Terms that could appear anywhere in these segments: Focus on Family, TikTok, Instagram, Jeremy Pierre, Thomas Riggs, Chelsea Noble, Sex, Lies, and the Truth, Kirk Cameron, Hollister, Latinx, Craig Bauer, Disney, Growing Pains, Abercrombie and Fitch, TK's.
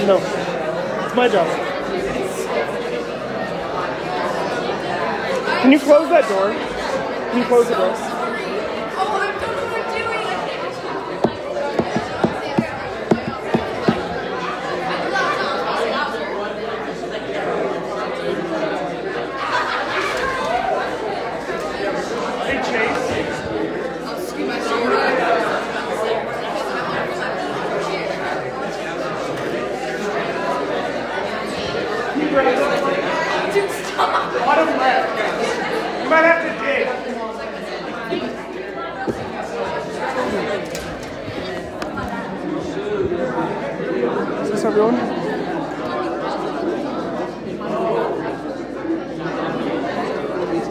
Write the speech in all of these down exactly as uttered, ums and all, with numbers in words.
you know, it's my job. Can you close that door? Can you close the door?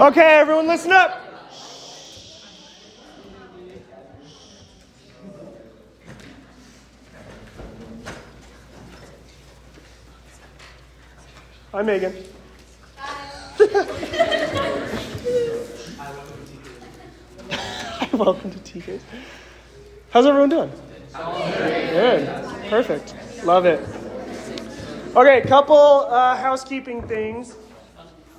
Okay, everyone, listen up. Hi, Megan. Hi. Welcome to T K's. How's everyone doing? Good. Perfect. Love it. Okay, couple uh, housekeeping things.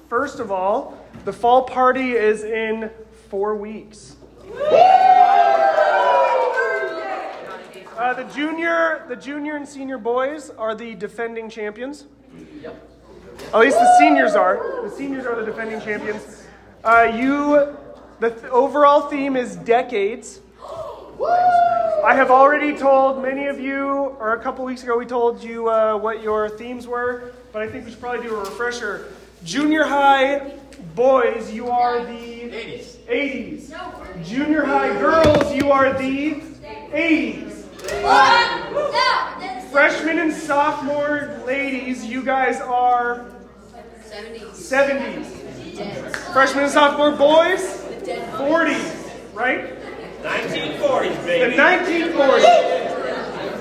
First of all, the fall party is in four weeks. Uh, the junior, the junior and senior boys are the defending champions. Yep. At least the seniors are. The seniors are the defending champions. Uh, you, the th- overall theme is decades. I have already told many of you, or a couple weeks ago, we told you uh, what your themes were, but I think we should probably do a refresher. Junior high boys, you are the eighties. No, junior high girls, you are the eighties. Uh, freshmen and sophomore ladies, you guys are seventies. Freshmen and sophomore boys, forties, right? nineteen forties, baby. The nineteen forties.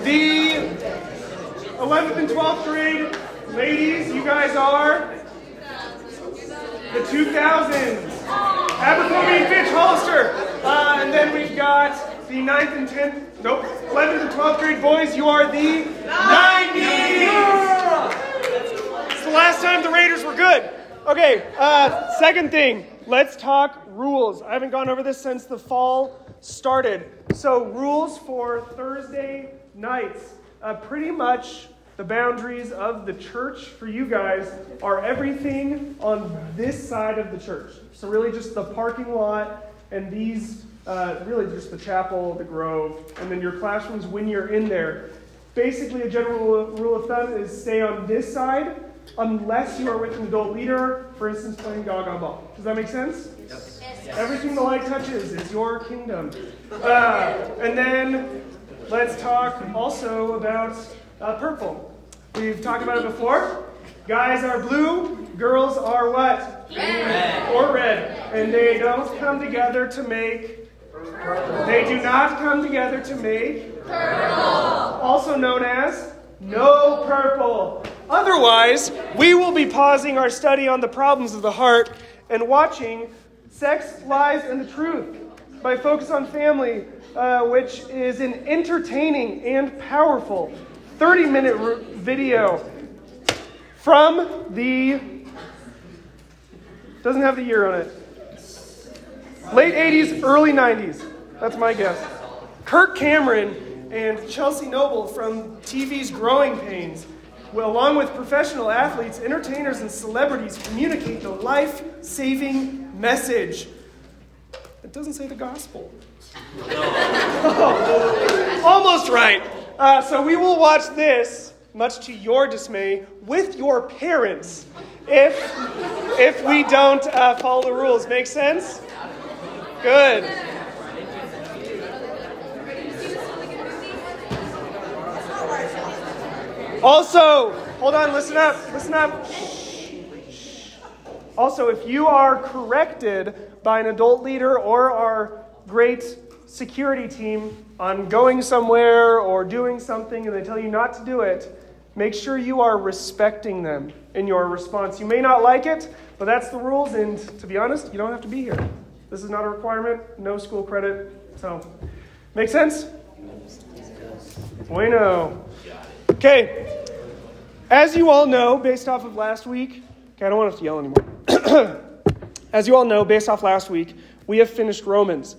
The eleventh and twelfth grade ladies, you guys are the two thousands, Abercrombie and Fitch, Hollister. Uh, and then we've got the ninth and tenth, nope, eleventh and twelfth grade boys. You are the nineties. It's the last time the Raiders were good. Okay, uh, second thing, let's talk rules. I haven't gone over this since the fall started. So rules for Thursday nights, uh, pretty much. The boundaries of the church for you guys are everything on this side of the church. So really just the parking lot and these, uh, really just the chapel, the grove, and then your classrooms when you're in there. Basically a general rule of thumb is stay on this side unless you are with an adult leader, for instance, playing Gaga ball. Does that make sense? Yes. Yes. Everything the light touches is your kingdom. Uh, and then let's talk also about uh, purple. We've talked about it before. Guys are blue, girls are what? Red. Or red. And they don't come together to make purple. They do not come together to make purple. Also known as no purple. Otherwise, we will be pausing our study on the problems of the heart and watching Sex, Lies, and the Truth by Focus on Family, uh, which is an entertaining and powerful thirty-minute ro- video from the, doesn't have the year on it, late eighties, early nineties. That's my guess. Kirk Cameron and Chelsea Noble from T V's Growing Pains, well, along with professional athletes, entertainers, and celebrities, communicate the life-saving message. It doesn't say the gospel. No. Oh, almost right. Uh, so we will watch this, much to your dismay, with your parents, if if we don't uh, follow the rules. Make sense? Good. Also, hold on, listen up, listen up. Also, if you are corrected by an adult leader or our great security team on going somewhere or doing something and they tell you not to do it, make sure you are respecting them in your response. You may not like it, but that's the rules, and to be honest, you don't have to be here. This is not a requirement, no school credit. So, make sense? Bueno. Okay, As you all know, based off of last week, okay, I don't want to have to yell anymore. As you all know, based off last week, we have finished Romans.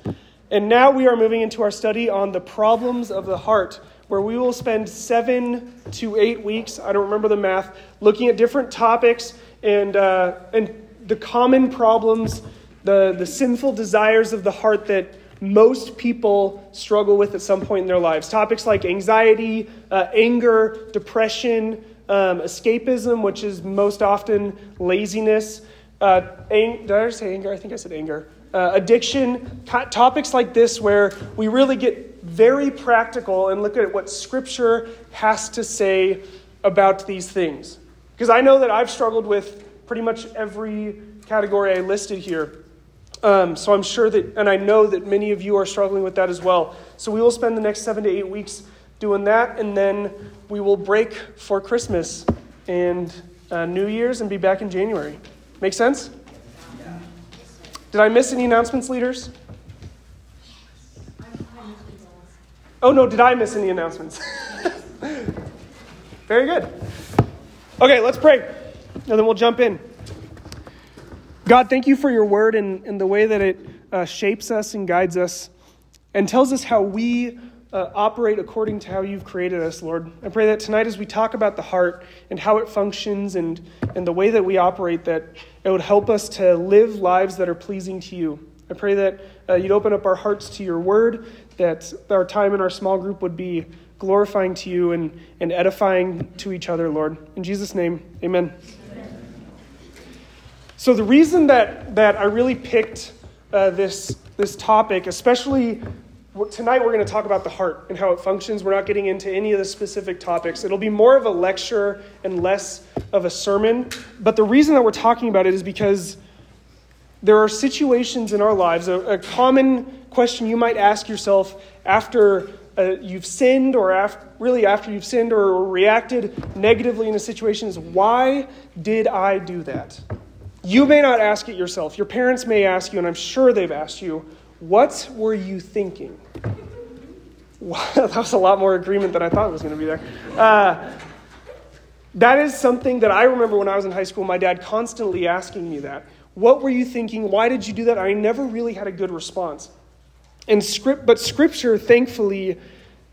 And now we are moving into our study on the problems of the heart, where we will spend seven to eight weeks, I don't remember the math, looking at different topics and uh, and the common problems, the, the sinful desires of the heart that most people struggle with at some point in their lives. Topics like anxiety, uh, anger, depression, Um, escapism, which is most often laziness. Uh, ang- Did I say anger? I think I said anger. Uh, addiction. Co- topics like this where we really get very practical and look at what Scripture has to say about these things. Because I know that I've struggled with pretty much every category I listed here. Um, so I'm sure that, and I know that many of you are struggling with that as well. So we will spend the next seven to eight weeks doing that, and then we will break for Christmas and uh, New Year's and be back in January. Make sense? Yeah. Did I miss any announcements, leaders? Oh, no, did I miss any announcements? Very good. Okay, let's pray, and then we'll jump in. God, thank you for your word and, and the way that it uh, shapes us and guides us and tells us how we Uh, operate according to how you've created us, Lord. I pray that tonight as we talk about the heart and how it functions and, and the way that we operate, that it would help us to live lives that are pleasing to you. I pray that uh, you'd open up our hearts to your word, that our time in our small group would be glorifying to you and, and edifying to each other, Lord. In Jesus' name, amen. Amen. So the reason that, that I really picked uh, this this topic, especially tonight we're going to talk about the heart and how it functions. We're not getting into any of the specific topics. It'll be more of a lecture and less of a sermon. But the reason that we're talking about it is because there are situations in our lives. A, a common question you might ask yourself after uh, you've sinned or after, really after you've sinned or reacted negatively in a situation is, why did I do that? You may not ask it yourself. Your parents may ask you, and I'm sure they've asked you, what were you thinking? Wow, that was a lot more agreement than I thought was going to be there. Uh, that is something that I remember when I was in high school, my dad constantly asking me that. What were you thinking? Why did you do that? I never really had a good response. And script, But Scripture, thankfully,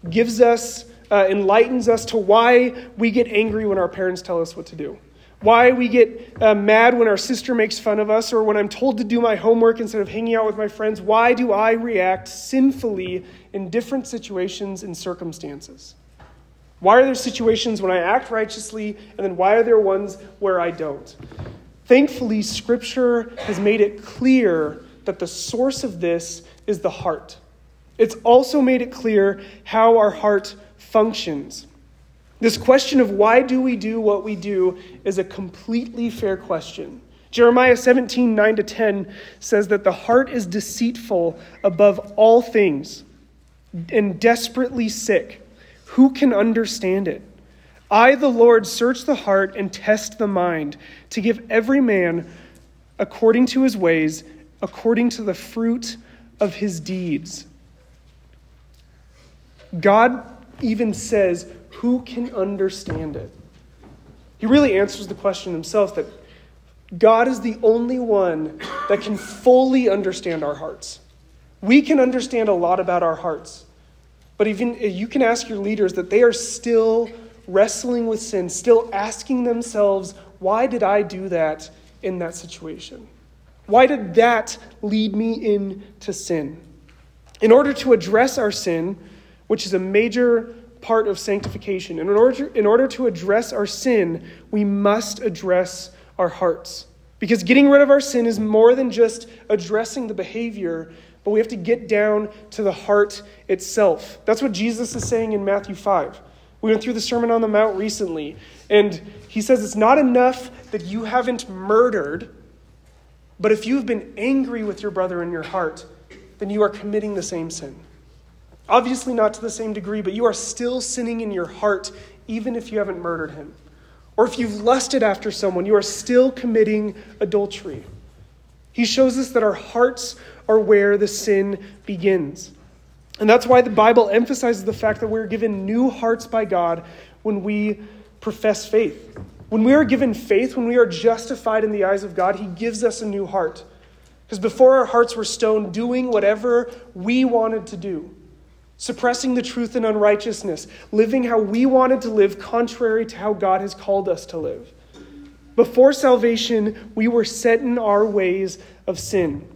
gives us, uh, enlightens us to why we get angry when our parents tell us what to do. Why we get uh, mad when our sister makes fun of us, or when I'm told to do my homework instead of hanging out with my friends. Why do I react sinfully in different situations and circumstances? Why are there situations when I act righteously, and then why are there ones where I don't? Thankfully, Scripture has made it clear that the source of this is the heart. It's also made it clear how our heart functions. This question of why do we do what we do is a completely fair question. Jeremiah seventeen, nine to ten says that the heart is deceitful above all things and desperately sick. Who can understand it? I, the Lord, search the heart and test the mind to give every man according to his ways, according to the fruit of his deeds. God even says, who can understand it? He really answers the question himself, that God is the only one that can fully understand our hearts. We can understand a lot about our hearts. But even you can ask your leaders that they are still wrestling with sin, still asking themselves, why did I do that in that situation? Why did that lead me into sin? In order to address our sin, which is a major part of sanctification. And in order to, in order to address our sin, we must address our hearts. Because getting rid of our sin is more than just addressing the behavior, but we have to get down to the heart itself. That's what Jesus is saying in Matthew five. We went through the Sermon on the Mount recently, and he says it's not enough that you haven't murdered, but if you've been angry with your brother in your heart, then you are committing the same sin. Obviously not to the same degree, but you are still sinning in your heart, even if you haven't murdered him. Or if you've lusted after someone, you are still committing adultery. He shows us that our hearts are where the sin begins. And that's why the Bible emphasizes the fact that we're given new hearts by God when we profess faith. When we are given faith, when we are justified in the eyes of God, he gives us a new heart. Because before our hearts were stone, doing whatever we wanted to do, suppressing the truth in unrighteousness, living how we wanted to live contrary to how God has called us to live. Before salvation, we were set in our ways of sin.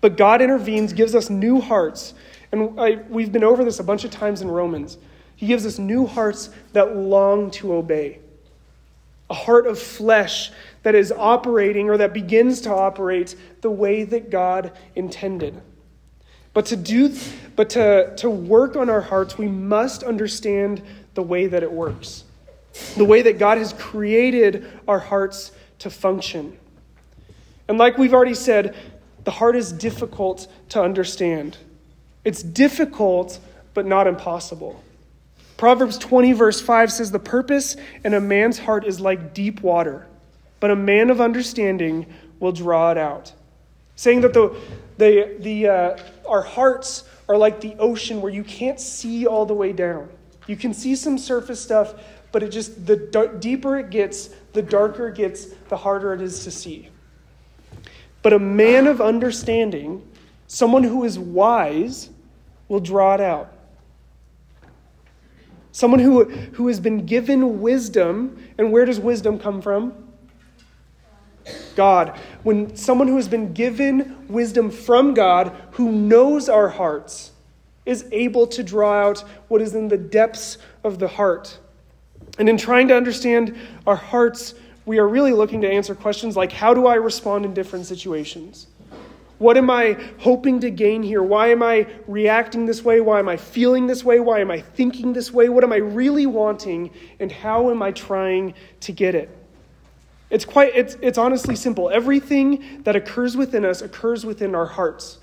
But God intervenes, gives us new hearts. And I, we've been over this a bunch of times in Romans. He gives us new hearts that long to obey. A heart of flesh that is operating or that begins to operate the way that God intended. But to do, but to, to work on our hearts, we must understand the way that it works. The way that God has created our hearts to function. And like we've already said, the heart is difficult to understand. It's difficult, but not impossible. Proverbs twenty, verse five says, "The purpose in a man's heart is like deep water, but a man of understanding will draw it out." Saying that the the the uh, our hearts are like the ocean, where you can't see all the way down. You can see some surface stuff, but it just the d- deeper it gets, the darker it gets, the harder it is to see. But a man of understanding, someone who is wise, will draw it out. Someone who, who has been given wisdom. And where does wisdom come from? God. When someone who has been given wisdom from God, who knows our hearts, is able to draw out what is in the depths of the heart. And in trying to understand our hearts, we are really looking to answer questions like, how do I respond in different situations? What am I hoping to gain here? Why am I reacting this way? Why am I feeling this way? Why am I thinking this way? What am I really wanting? And how am I trying to get it? It's quite, it's, it's honestly simple. Everything that occurs within us occurs within our hearts.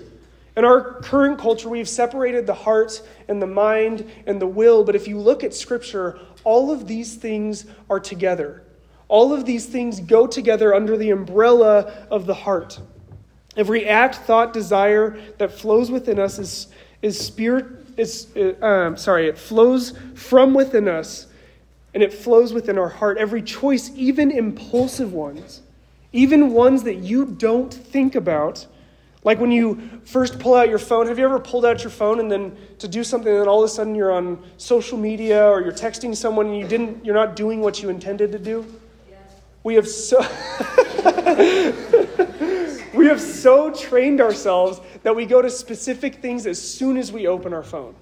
In our current culture, we've separated the heart and the mind and the will. But if you look at Scripture, all of these things are together. All of these things go together under the umbrella of the heart. Every act, thought, desire that flows within us is is spirit. Is um, sorry, it flows from within us, and it flows within our heart. Every choice, even impulsive ones, even ones that you don't think about, like when you first pull out your phone. Have you ever pulled out your phone and then to do something, and then all of a sudden you're on social media or you're texting someone and you didn't, you're not doing what you intended to do? We have so we have so trained ourselves that we go to specific things as soon as we open our phone.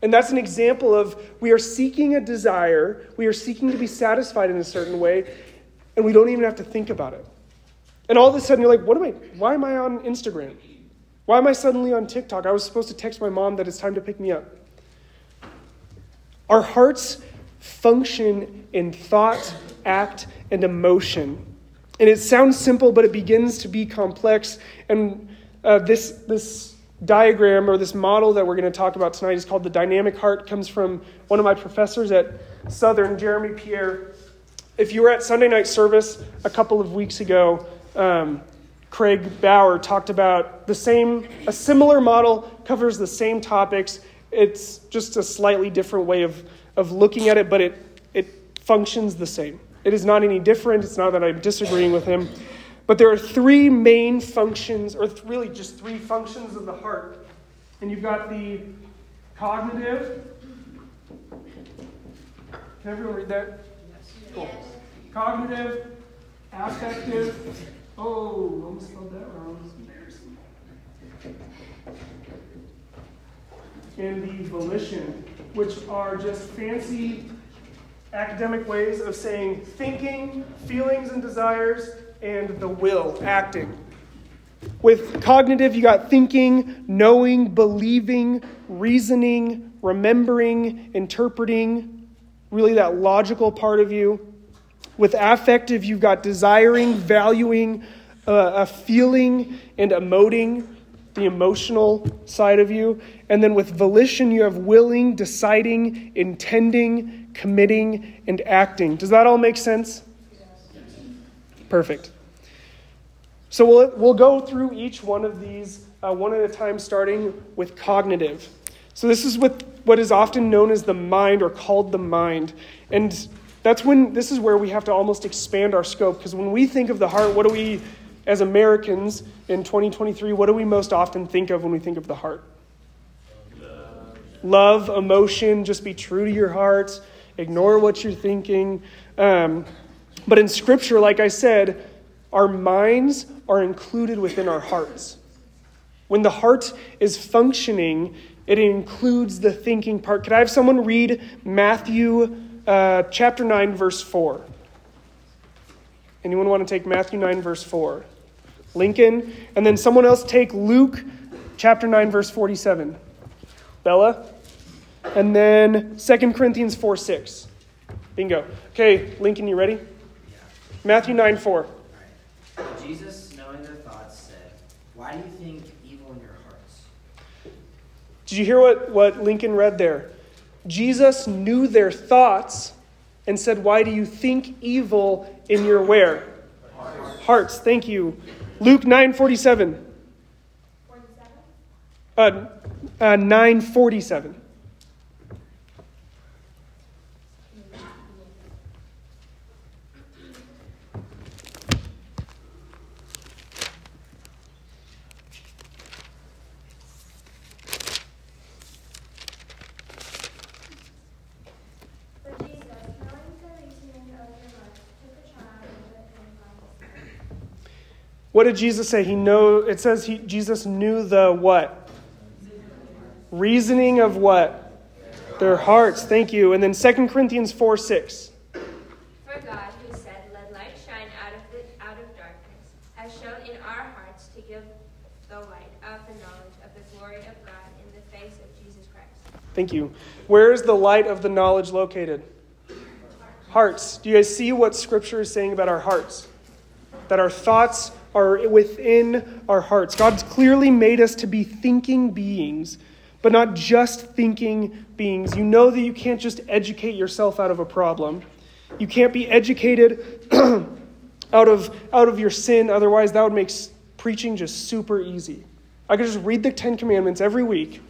And that's an example of, we are seeking a desire, we are seeking to be satisfied in a certain way, and we don't even have to think about it. And all of a sudden you're like, what am I, why am I on Instagram? Why am I suddenly on TikTok? I was supposed to text my mom that it's time to pick me up. Our hearts function in thought, act, and emotion. And it sounds simple, but it begins to be complex. And uh, this this diagram or this model that we're going to talk about tonight is called the dynamic heart. It comes from one of my professors at Southern, Jeremy Pierre. If you were at Sunday night service a couple of weeks ago, um, Craig Bauer talked about the same, a similar model, covers the same topics. It's just a slightly different way of, of looking at it, but it it functions the same. It is not any different. It's not that I'm disagreeing with him. But there are three main functions, or th- really just three functions of the heart. And you've got the cognitive. Can everyone read that? Yes. Cool. Cognitive, affective. Oh, almost spelled that wrong. It's embarrassing. And the volition, which are just fancy academic ways of saying thinking, feelings and desires, and the will, acting. With cognitive, you got thinking, knowing, believing, reasoning, remembering, interpreting, really that logical part of you. With affective, you've got desiring, valuing, uh, a feeling, and emoting, the emotional side of you. And then with volition, you have willing, deciding, intending, committing, and acting. Does that all make sense? Yes. Perfect. So we'll we'll go through each one of these uh, one at a time, starting with cognitive. So this is what, what is often known as the mind, or called the mind. And that's when, this is where we have to almost expand our scope, because when we think of the heart, what do we, as Americans in twenty twenty-three, what do we most often think of when we think of the heart? Love, Love emotion, just be true to your heart, ignore what you're thinking. Um, but in Scripture, like I said, our minds are included within our hearts. When the heart is functioning, it includes the thinking part. Could I have someone read Matthew uh, chapter nine, verse four? Anyone want to take Matthew nine, verse four? Lincoln. And then someone else take Luke chapter nine, verse forty-seven. Bella. And then Second Corinthians four six. Bingo. Okay, Lincoln, you ready? Yeah. Matthew nine, four. Right. Jesus, knowing their thoughts, said, "Why do you think evil in your hearts?" Did you hear what, what Lincoln read there? Jesus knew their thoughts and said, "Why do you think evil in your where? Hearts." Hearts, thank you. Luke nine forty-seven. forty-seven? Uh, uh, nine forty-seven. What did Jesus say? He know it says he, Jesus knew the what? Reasoning of what? Their hearts. Thank you. And then Second Corinthians four six. For God, who said, "Let light shine out of the, out of darkness," has shown in our hearts to give the light of the knowledge of the glory of God in the face of Jesus Christ. Thank you. Where is the light of the knowledge located? Hearts. Do you guys see what Scripture is saying about our hearts? That our thoughts are within our hearts. God's clearly made us to be thinking beings, but not just thinking beings. You know that you can't just educate yourself out of a problem. You can't be educated out of out of your sin. Otherwise, that would make preaching just super easy. I could just read the Ten Commandments every week,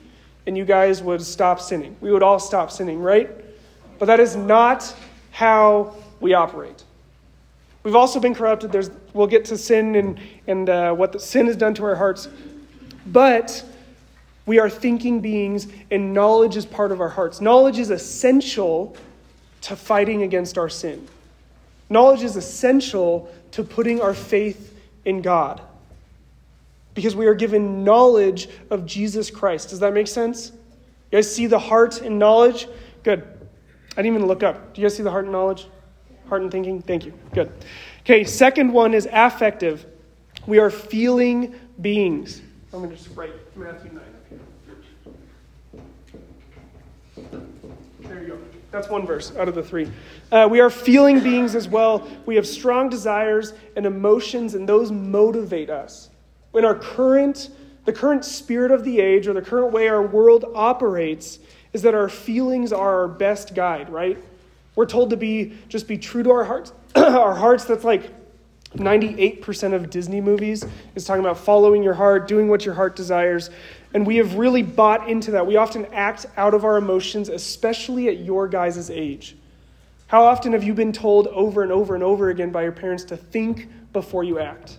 and you guys would stop sinning. We would all stop sinning, right? But that is not how we operate. We've also been corrupted. There's, we'll get to sin and, and uh, what the sin has done to our hearts. But we are thinking beings, and knowledge is part of our hearts. Knowledge is essential to fighting against our sin. Knowledge is essential to putting our faith in God, because we are given knowledge of Jesus Christ. Does that make sense? You guys see the heart and knowledge? Good. I didn't even look up. Do you guys see the heart and knowledge? Heart and thinking? Thank you. Good. Okay, second one is affective. We are feeling beings. I'm going to just write Matthew nine up here. There you go. That's one verse out of the three. Uh, we are feeling beings as well. We have strong desires and emotions, and those motivate us. When our current, the current spirit of the age, or the current way our world operates, is that our feelings are our best guide, right? We're told to be just be true to our hearts. Our hearts, that's like ninety-eight percent of Disney movies is talking about following your heart, doing what your heart desires. And we have really bought into that. We often act out of our emotions, especially at your guys' age. How often have you been told over and over and over again by your parents to think before you act?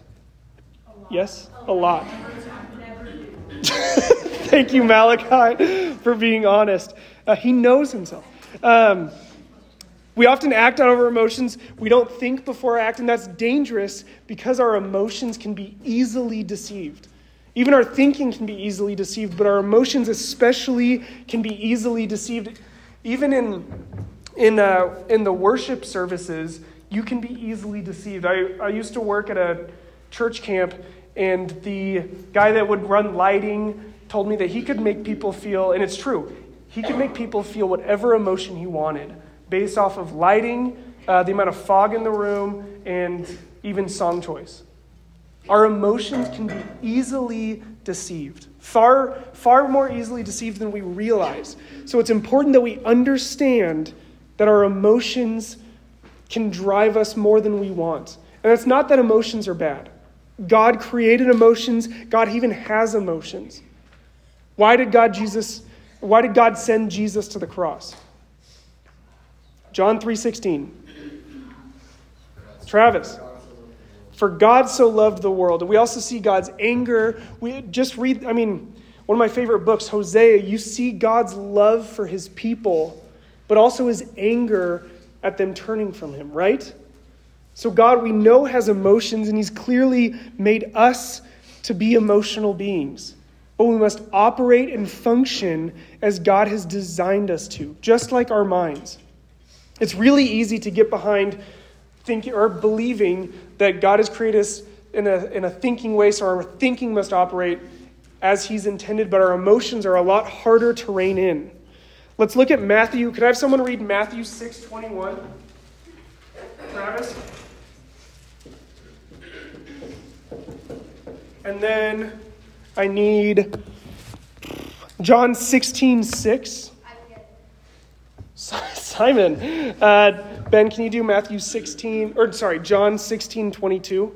A lot. Yes? A lot. Thank you, Malachi, for being honest. Uh, he knows himself. Um We often act out of our emotions. We don't think before our act, and that's dangerous because our emotions can be easily deceived. Even our thinking can be easily deceived, but our emotions especially can be easily deceived. Even in in uh, in the worship services, you can be easily deceived. I, I used to work at a church camp, and the guy that would run lighting told me that he could make people feel, and it's true, he could make people feel whatever emotion he wanted, based off of lighting, uh, the amount of fog in the room, and even song choice. Our emotions can be easily deceived, far, far more easily deceived than we realize. So it's important that we understand that our emotions can drive us more than we want. And it's not that emotions are bad. God created emotions. God even has emotions. Why did God, Jesus, Why did God send Jesus to the cross? John three sixteen. Travis. For God so loved the world. And we also see God's anger. We just read, I mean, one of my favorite books, Hosea, you see God's love for his people, but also his anger at them turning from him, right? So God, we know, has emotions, and he's clearly made us to be emotional beings. But we must operate and function as God has designed us to, just like our minds. It's really easy to get behind thinking or believing that God has created us in a, in a thinking way, so our thinking must operate as he's intended, but our emotions are a lot harder to rein in. Let's look at Matthew. Could I have someone read Matthew six twenty-one? Travis? And then I need John sixteen six. Simon. Uh, Ben, can you do Matthew sixteen, or sorry, John sixteen twenty-two?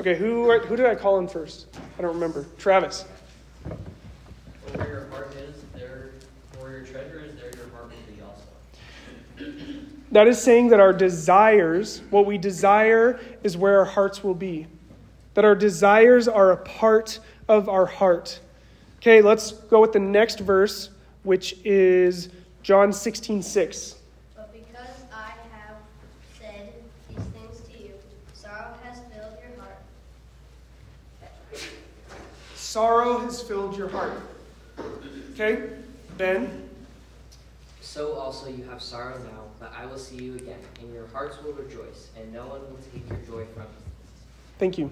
Okay, who who did I call in first? I don't remember. Travis. Where your heart is, there, where your treasure is, there your heart will be also. That is saying that our desires, what we desire, is where our hearts will be. That our desires are a part of our heart. Okay, let's go with the next verse, which is John sixteen six. But because I have said these things to you, sorrow has filled your heart. Sorrow has filled your heart. Okay, Ben? So also you have sorrow now, but I will see you again, and your hearts will rejoice, and no one will take your joy from you. Thank you.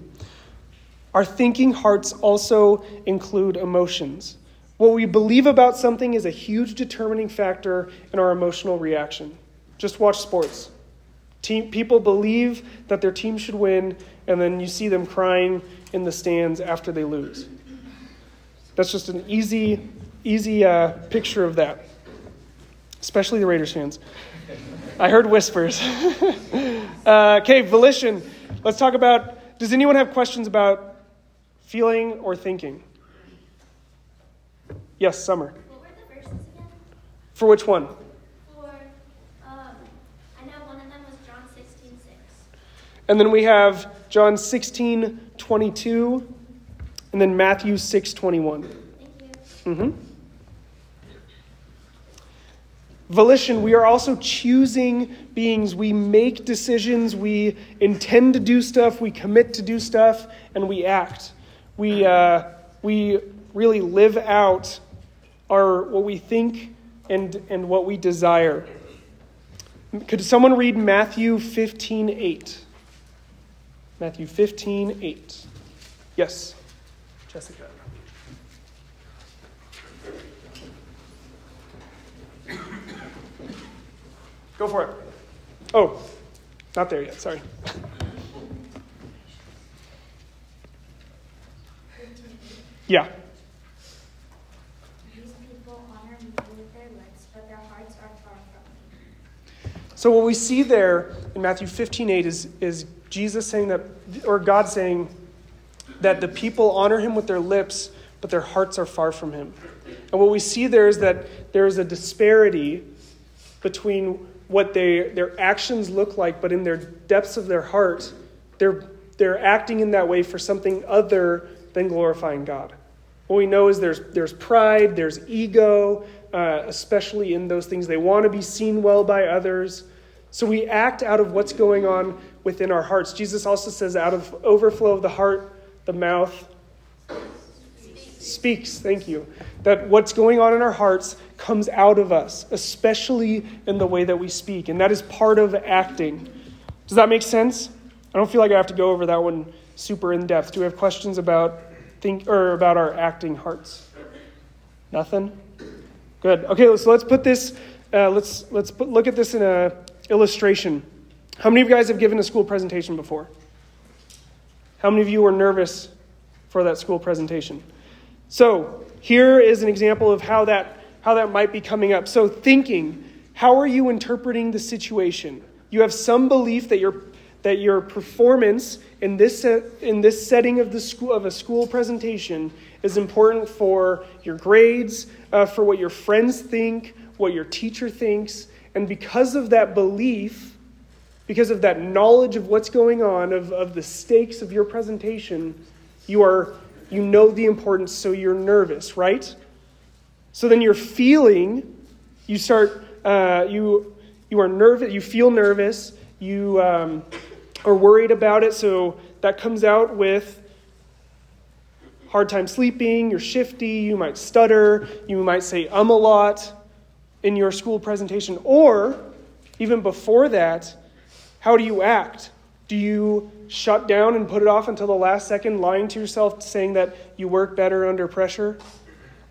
Our thinking hearts also include emotions. What we believe about something is a huge determining factor in our emotional reaction. Just watch sports. Team, people believe that their team should win, and then you see them crying in the stands after they lose. That's just an easy, easy uh, picture of that, especially the Raiders fans. I heard whispers. uh, okay, volition. Let's talk about, does anyone have questions about feeling or thinking? Yes, Summer. What were the verses again? For which one? For, um, I know one of them was John sixteen six. And then we have John sixteen twenty-two, and then Matthew six twenty-one. Thank you. Mm-hmm. Volition, we are also choosing beings. We make decisions, we intend to do stuff, we commit to do stuff, and we act. We uh, we really live out our what we think and and what we desire. Could someone read Matthew fifteen eight? Matthew fifteen eight. Yes, Jessica. Go for it. Oh, not there yet. Sorry. Yeah. These people honor me with their lips, but their hearts are far from me. So what we see there in Matthew fifteen eight is is Jesus saying that, or God saying that the people honor him with their lips, but their hearts are far from him. And what we see there is that there is a disparity between what they their actions look like, but in their depths of their heart, they're they're acting in that way for something other than glorifying God. What we know is there's there's pride, there's ego, uh, especially in those things. They want to be seen well by others. So we act out of what's going on within our hearts. Jesus also says, out of overflow of the heart, the mouth speaks. Thank you. That what's going on in our hearts comes out of us, especially in the way that we speak. And that is part of acting. Does that make sense? I don't feel like I have to go over that one super in depth. Do we have questions about think or about our acting hearts? Nothing? Good. Okay, so let's put this, uh, let's let's put, look at this in a illustration. How many of you guys have given a school presentation before? How many of you were nervous for that school presentation? So here is an example of how that how that might be coming up. So thinking, how are you interpreting the situation? You have some belief that you're that your performance in this in this setting of the school of a school presentation is important for your grades, uh, for what your friends think, what your teacher thinks, and because of that belief, because of that knowledge of what's going on, of, of the stakes of your presentation, you are you know the importance, so you're nervous, right? So then you're feeling, you start, uh, you you are nervous, you feel nervous, you um, are worried about it, so that comes out with hard time sleeping, you're shifty, you might stutter, you might say um a lot in your school presentation. Or even before that, how do you act? Do you shut down and put it off until the last second, lying to yourself, saying that you work better under pressure?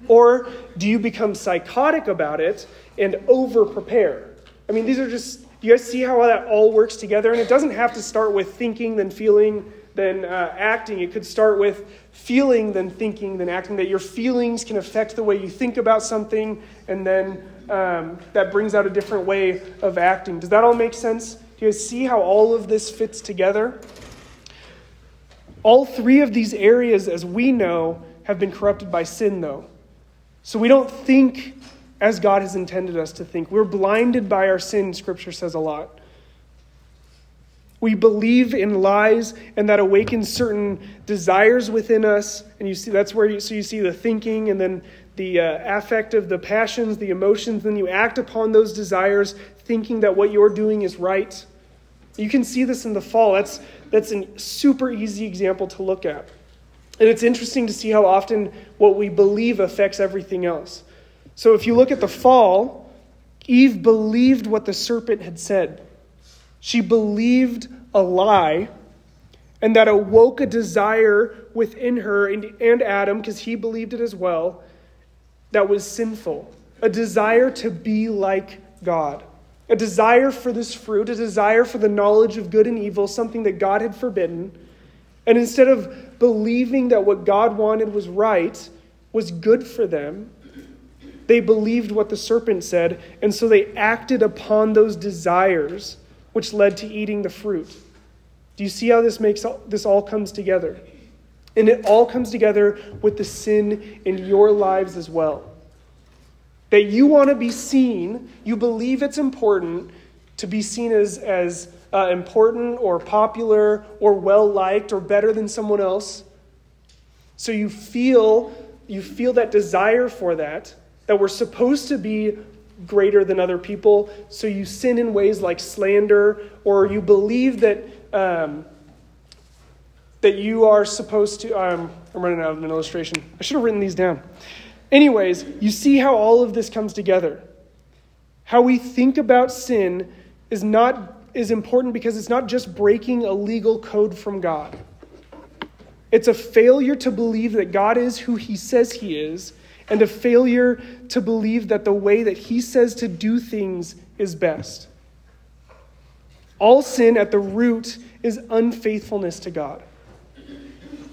Or do you become psychotic about it and over-prepare? I mean, these are just, you guys see how that all works together? And it doesn't have to start with thinking, then feeling, then uh, acting. It could start with feeling, then thinking, then acting, that your feelings can affect the way you think about something, and then um, that brings out a different way of acting. Does that all make sense? Do you guys see how all of this fits together? All three of these areas, as we know, have been corrupted by sin, though. So we don't think as God has intended us to think. We're blinded by our sin, Scripture says a lot. We believe in lies, and that awakens certain desires within us. And you see, that's where you, so you see the thinking, and then the uh, affect of the passions, the emotions. Then you act upon those desires, thinking that what you're doing is right. You can see this in the fall. That's that's a super easy example to look at. And it's interesting to see how often what we believe affects everything else. So if you look at the fall, Eve believed what the serpent had said. She believed a lie, and that awoke a desire within her and, and Adam, because he believed it as well, that was sinful. A desire to be like God. A desire for this fruit, a desire for the knowledge of good and evil, something that God had forbidden. And instead of believing that what God wanted was right, was good for them, they believed what the serpent said, and so they acted upon those desires, which led to eating the fruit. Do you see how this makes all, this all comes together? And it all comes together with the sin in your lives as well. That you want to be seen, you believe it's important to be seen as, as uh, important or popular or well-liked or better than someone else. So you feel you feel that desire for that, that we're supposed to be greater than other people. So you sin in ways like slander, or you believe that um, that you are supposed to... Um, I'm running out of an illustration. I should have written these down. Anyways, you see how all of this comes together. How we think about sin is not is important because it's not just breaking a legal code from God. It's a failure to believe that God is who he says he is, and a failure to believe that the way that he says to do things is best. All sin at the root is unfaithfulness to God.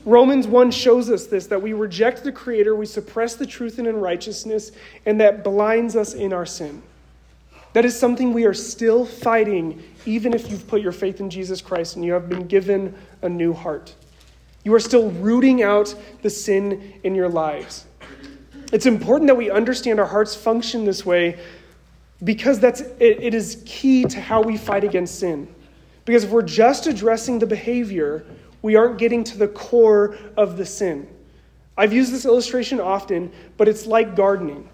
Romans one shows us this, that we reject the Creator, we suppress the truth and unrighteousness, and that blinds us in our sin. That is something we are still fighting, even if you've put your faith in Jesus Christ and you have been given a new heart. You are still rooting out the sin in your lives. It's important that we understand our hearts function this way, because that's it, it is key to how we fight against sin. Because if we're just addressing the behavior, we aren't getting to the core of the sin. I've used this illustration often, but it's like gardening.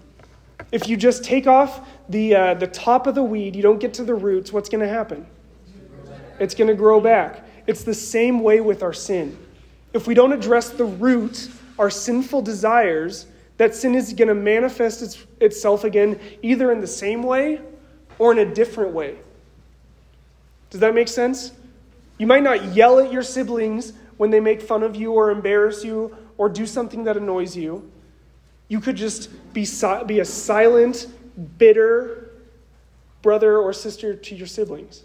If you just take off the uh, the top of the weed, you don't get to the roots, what's going to happen? It's going to grow back. It's the same way with our sin. If we don't address the root, our sinful desires, that sin is going to manifest its, itself again, either in the same way or in a different way. Does that make sense? You might not yell at your siblings when they make fun of you or embarrass you or do something that annoys you. You could just be, si- be a silent, bitter brother or sister to your siblings.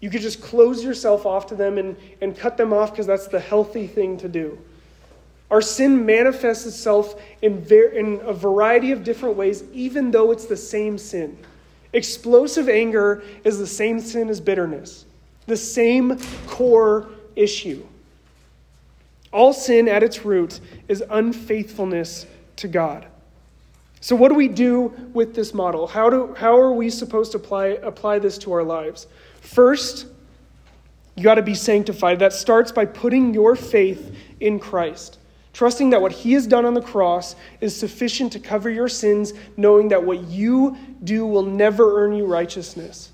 You could just close yourself off to them and, and cut them off, because that's the healthy thing to do. Our sin manifests itself in, ver- in a variety of different ways, even though it's the same sin. Explosive anger is the same sin as bitterness. the same core issue. All sin at its root is unfaithfulness to God. So what do we do with this model? How do how are we supposed to apply apply this to our lives? First, you got to be sanctified. That starts by putting your faith in Christ, trusting that what he has done on the cross is sufficient to cover your sins, knowing that what you do will never earn you righteousness.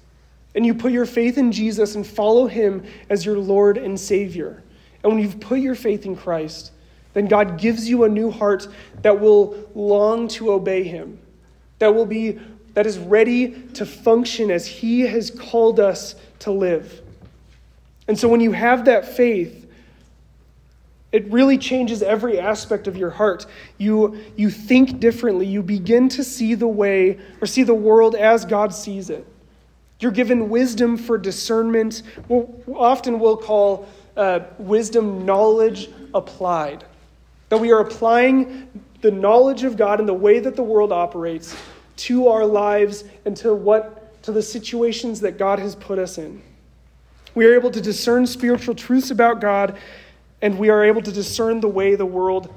And you put your faith in Jesus and follow him as your Lord and Savior. And when you've put your faith in Christ, then God gives you a new heart that will long to obey him, that will be, that is ready to function as he has called us to live. And so when you have that faith, it really changes every aspect of your heart. You, you think differently. You begin to see the way or see the world as God sees it. You're given wisdom for discernment. Well, often we'll call uh, wisdom knowledge applied. That we are applying the knowledge of God and the way that the world operates to our lives and to what to the situations that God has put us in. We are able to discern spiritual truths about God, and we are able to discern the way the world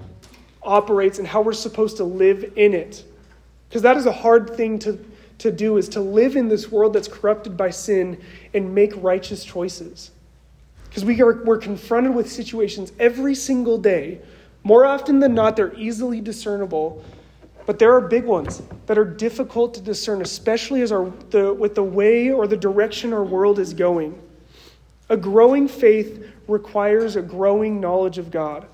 operates and how we're supposed to live in it. Because that is a hard thing to, to do, is to live in this world that's corrupted by sin and make righteous choices. Because we are, we're confronted with situations every single day. More often than not, they're easily discernible, but there are big ones that are difficult to discern, especially as our the, with the way or the direction our world is going. A growing faith requires a growing knowledge of God.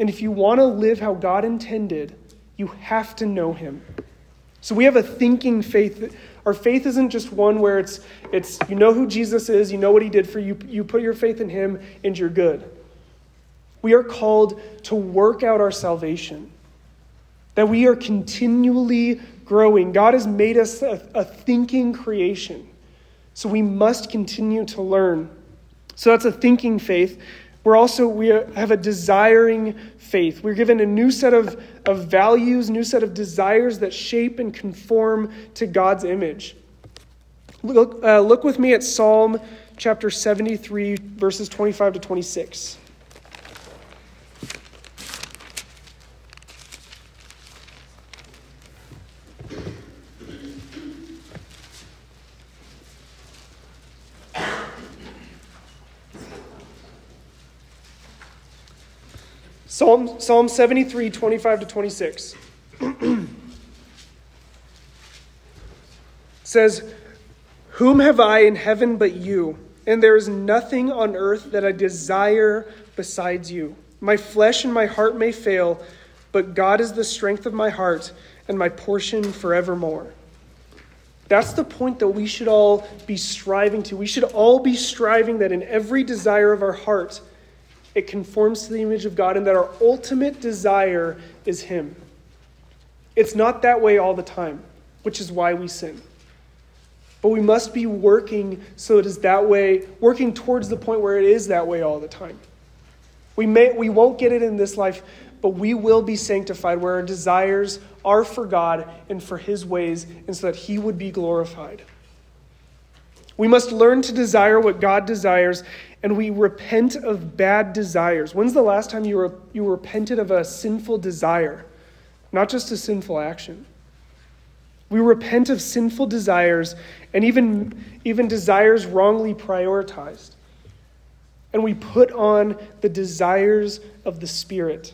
And if you want to live how God intended, you have to know him. So we have a thinking faith. Our faith isn't just one where it's it's you know who Jesus is, you know what he did for you, you put your faith in him, and you're good. We are called to work out our salvation, that we are continually growing. God has made us a, a thinking creation, so we must continue to learn. So that's a thinking faith. We're also, we have a desiring faith. We're given a new set of, of values, new set of desires that shape and conform to God's image. Look, uh, look with me at Psalm chapter seventy-three, verses twenty-five to twenty-six. Psalm, Psalm seventy-three, twenty-five to twenty-six says, "Whom have I in heaven but you? And there is nothing on earth that I desire besides you. My flesh and my heart may fail, but God is the strength of my heart and my portion forevermore." That's the point that we should all be striving to. We should all be striving that in every desire of our heart, it conforms to the image of God, and that our ultimate desire is him. It's not that way all the time, which is why we sin. But we must be working so it is that way, working towards the point where it is that way all the time. We may, we won't get it in this life, but we will be sanctified where our desires are for God and for his ways, and so that he would be glorified. We must learn to desire what God desires, and we repent of bad desires. When's the last time you were, you repented of a sinful desire? Not just a sinful action. We repent of sinful desires and even, even desires wrongly prioritized. And we put on the desires of the Spirit.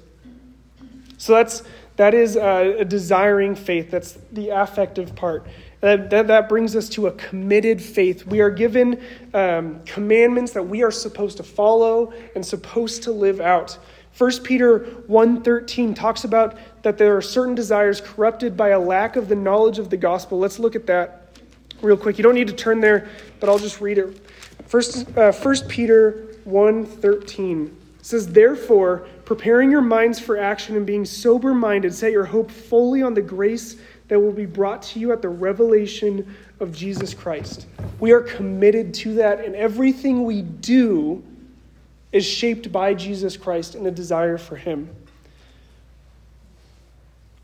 So that's that is a, a desiring faith. That's the affective part. That, that, that brings us to a committed faith. We are given um, commandments that we are supposed to follow and supposed to live out. First Peter one thirteen talks about that there are certain desires corrupted by a lack of the knowledge of the gospel. Let's look at that real quick. You don't need to turn there, but I'll just read it. First, uh, First Peter one thirteen says, "Therefore, preparing your minds for action and being sober-minded, set your hope fully on the grace that will be brought to you at the revelation of Jesus Christ." We are committed to that, and everything we do is shaped by Jesus Christ and a desire for him.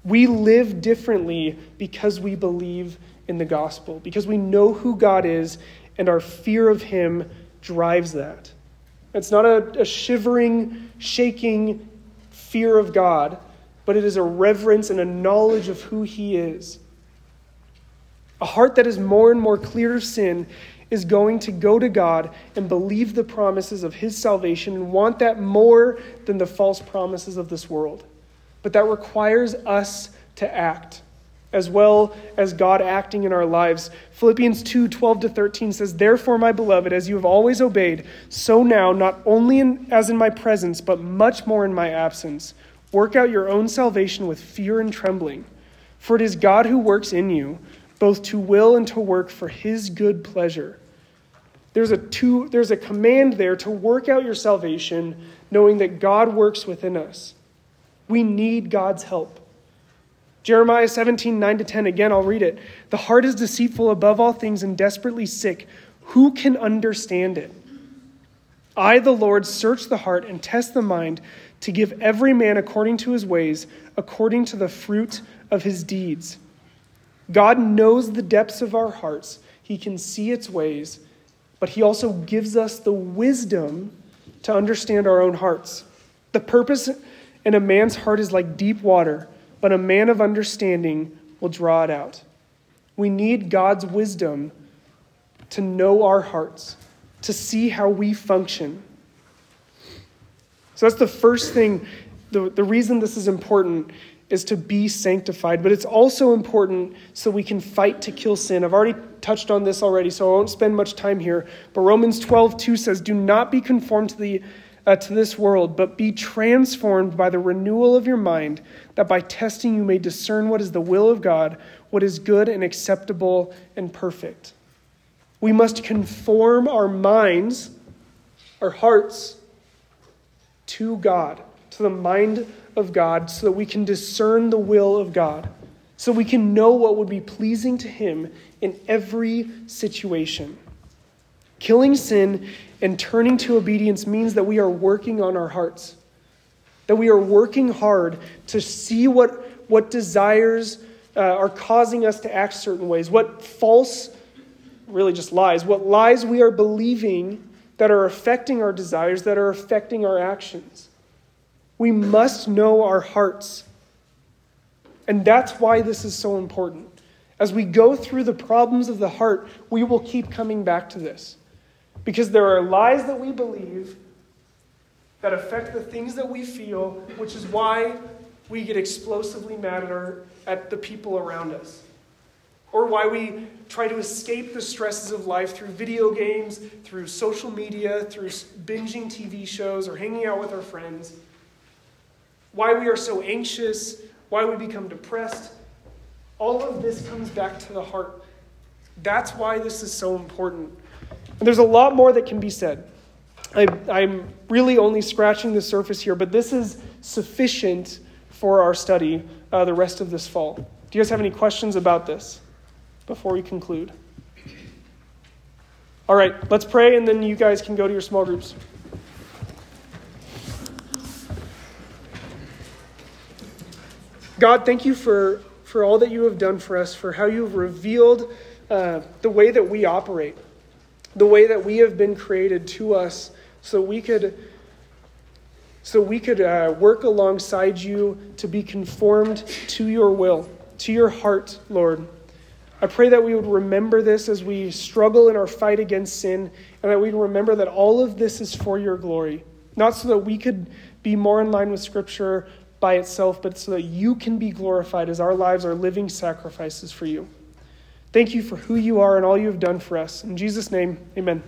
We live differently because we believe in the gospel, because we know who God is, and our fear of him drives that. It's not a, a shivering, shaking fear of God, but it is a reverence and a knowledge of who he is. A heart that is more and more clear of sin is going to go to God and believe the promises of his salvation and want that more than the false promises of this world. But that requires us to act, as well as God acting in our lives. Philippians two, twelve to thirteen says, "Therefore, my beloved, as you have always obeyed, so now, not only in, as in my presence, but much more in my absence, work out your own salvation with fear and trembling. For it is God who works in you, both to will and to work for his good pleasure." There's a two, there's a command there to work out your salvation, knowing that God works within us. We need God's help. Jeremiah seventeen, nine to ten, again, I'll read it. "The heart is deceitful above all things and desperately sick. Who can understand it? I, the Lord, search the heart and test the mind to give every man according to his ways, according to the fruit of his deeds." God knows the depths of our hearts. He can see its ways, but he also gives us the wisdom to understand our own hearts. "The purpose in a man's heart is like deep water, but a man of understanding will draw it out." We need God's wisdom to know our hearts, to see how we function. So that's the first thing. The, the reason this is important is to be sanctified, but it's also important so we can fight to kill sin. I've already touched on this already, so I won't spend much time here. But Romans twelve two says, "Do not be conformed to the Uh, to this world, but be transformed by the renewal of your mind, that by testing you may discern what is the will of God, what is good and acceptable and perfect." We must conform our minds, our hearts, to God, to the mind of God, so that we can discern the will of God, so we can know what would be pleasing to him in every situation. Killing sin and turning to obedience means that we are working on our hearts, that we are working hard to see what, what desires uh, are causing us to act certain ways, what false, really just lies, what lies we are believing that are affecting our desires, that are affecting our actions. We must know our hearts. And that's why this is so important. As we go through the problems of the heart, we will keep coming back to this. Because there are lies that we believe that affect the things that we feel, which is why we get explosively mad at, our, at the people around us. Or why we try to escape the stresses of life through video games, through social media, through binging T V shows, or hanging out with our friends. Why we are so anxious, why we become depressed. All of this comes back to the heart. That's why this is so important. And there's a lot more that can be said. I, I'm really only scratching the surface here, but this is sufficient for our study uh, the rest of this fall. Do you guys have any questions about this before we conclude? All right, let's pray, and then you guys can go to your small groups. God, thank you for, for all that you have done for us, for how you've revealed uh, the way that we operate, the way that we have been created to us, so we could so we could uh, work alongside you to be conformed to your will, to your heart, Lord. I pray that we would remember this as we struggle in our fight against sin, and that we remember that all of this is for your glory, not so that we could be more in line with Scripture by itself, but so that you can be glorified as our lives are living sacrifices for you. Thank you for who you are and all you have done for us. In Jesus' name, amen.